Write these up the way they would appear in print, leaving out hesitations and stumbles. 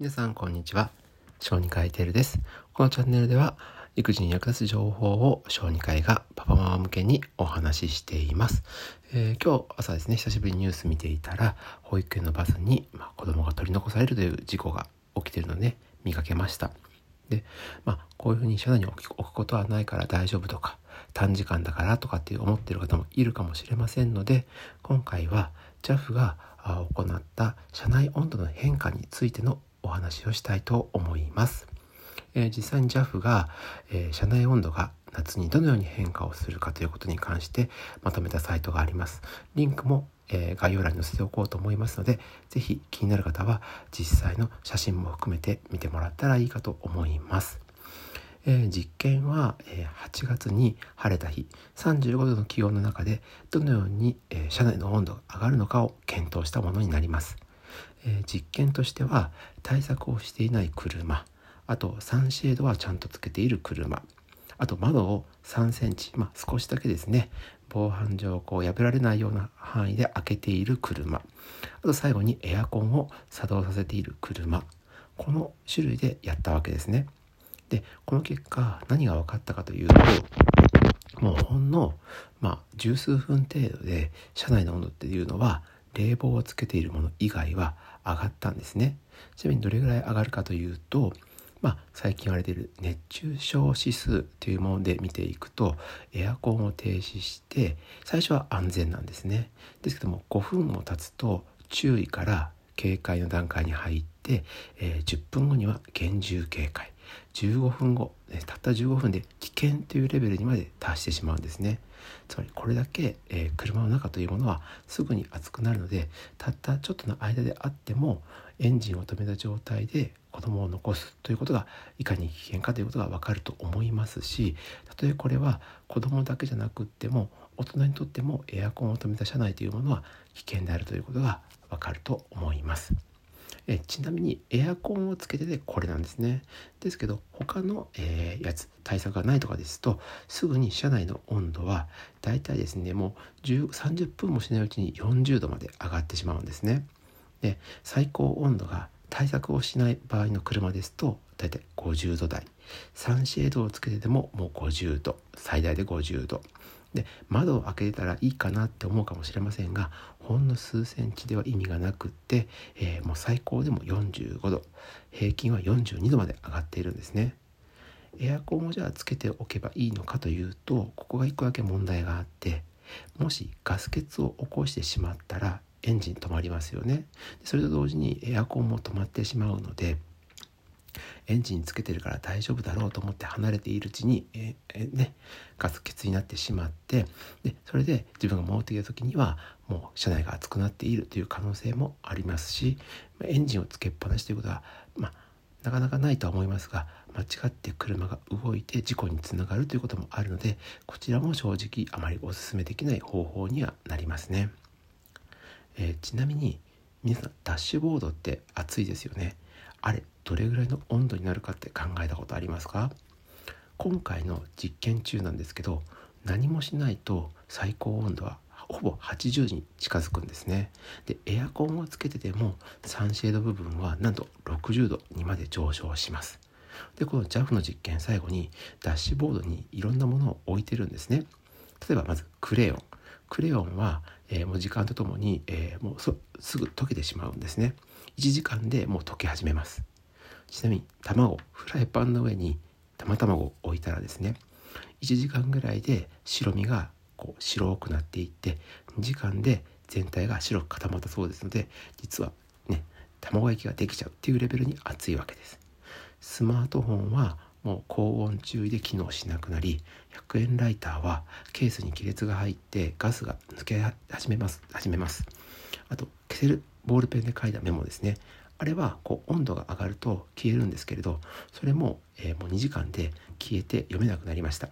皆さんこんにちは、小児科医テルです。このチャンネルでは育児に役立つ情報を小児科医がパパママ向けにお話ししています。今日朝ですね、久しぶりにニュース見ていたら、保育園のバスに子供が取り残されるという事故が起きているので、ね、見かけました。で、こういうふうに車内に置くことはないから大丈夫とか、短時間だからとかって思っている方もいるかもしれませんので、今回は JAF が行った車内温度の変化についてのお話をしたいと思います。実際に JAF が、車内温度が夏にどのように変化をするかということに関してまとめたサイトがあります。リンクも、概要欄に載せておこうと思いますので、ぜひ気になる方は実際の写真も含めて見てもらったらいいかと思います。実験は、8月に晴れた日、35度の気温の中でどのように、車内の温度が上がるのかを検討したものになります。実験としては、対策をしていない車、あとサンシェードはちゃんとつけている車、あと窓を3センチ、少しだけですね、防犯上破られないような範囲で開けている車、あと最後にエアコンを作動させている車、この種類でやったわけですね。で、この結果何が分かったかというと、もうほんの、十数分程度で車内の温度っていうのは冷房をつけているもの以外は上がったんですね。ちなみにどれぐらい上がるかというと、最近言われている熱中症指数というもので見ていくと、エアコンを停止して最初は安全なんですね。ですけども、5分も経つと注意から警戒の段階に入って、10分後には厳重警戒、15分後、たった15分で危険というレベルにまで達してしまうんですね。つまりこれだけ、車の中というものはすぐに熱くなるので、たったちょっとの間であってもエンジンを止めた状態で子供を残すということがいかに危険かということがわかると思いますし、たとえこれは子供だけじゃなくっても大人にとってもエアコンを止めた車内というものは危険であるということがわかると思います。ちなみにエアコンをつけてでこれなんですね。ですけど他の、対策がないとかですと、すぐに車内の温度はだいたいですね、もう30分もしないうちに40度まで上がってしまうんですね。で、最高温度が対策をしない場合の車ですとだいたい50度台、サンシェードをつけてでももう50度、最大で50度で、窓を開けたらいいかなって思うかもしれませんが、ほんの数センチでは意味がなくって、もう最高でも45度、平均は42度まで上がっているんですね。エアコンをじゃあつけておけばいいのかというと、ここが一個だけ問題があって、もしガス欠を起こしてしまったらエンジン止まりますよね。それと同時にエアコンも止まってしまうので、エンジンつけてるから大丈夫だろうと思って離れているうちに、ガス欠になってしまって、でそれで自分が戻ってきた時にはもう車内が熱くなっているという可能性もありますし、エンジンをつけっぱなしということは、なかなかないとは思いますが、間違って車が動いて事故につながるということもあるので、こちらも正直あまりお勧めできない方法にはなりますね。ちなみに皆さん、ダッシュボードって熱いですよね。あれ、どれぐらいの温度になるかって考えたことありますか？今回の実験中なんですけど、何もしないと最高温度はほぼ80に近づくんですね。で、エアコンをつけててもサンシェード部分はなんと60度にまで上昇します。で、この JAF の実験、最後にダッシュボードにいろんなものを置いてるんですね。例えばまずクレヨンは、もう時間とともに、もうすぐ溶けてしまうんですね。1時間でもう溶け始めます。ちなみに卵、フライパンの上に生卵を置いたらですね、1時間ぐらいで白身が白くなっていって、2時間で全体が白く固まったそうですので、実はね、卵液ができちゃうっていうレベルに熱いわけです。スマートフォンはもう高温注意で機能しなくなり、100円ライターはケースに亀裂が入ってガスが抜け始めます。あと消せるボールペンで書いたメモですね、あれは温度が上がると消えるんですけれど、それも、もう2時間で消えて読めなくなりました。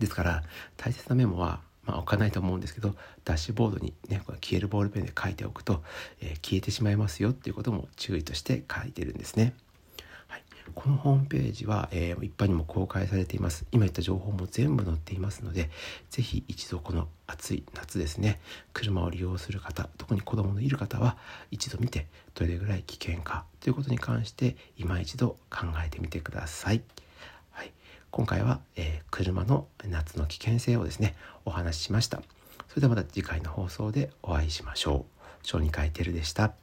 ですから大切なメモは、置かないと思うんですけど、ダッシュボードに、消えるボールペンで書いておくと、消えてしまいますよっていうことも注意として書いてるんですね。このホームページは、一般にも公開されています。今言った情報も全部載っていますので、ぜひ一度この暑い夏ですね、車を利用する方、特に子供のいる方は一度見て、どれぐらい危険かということに関して今一度考えてみてください。はい、今回は、車の夏の危険性をですねお話ししました。それではまた次回の放送でお会いしましょう。小児科医テルでした。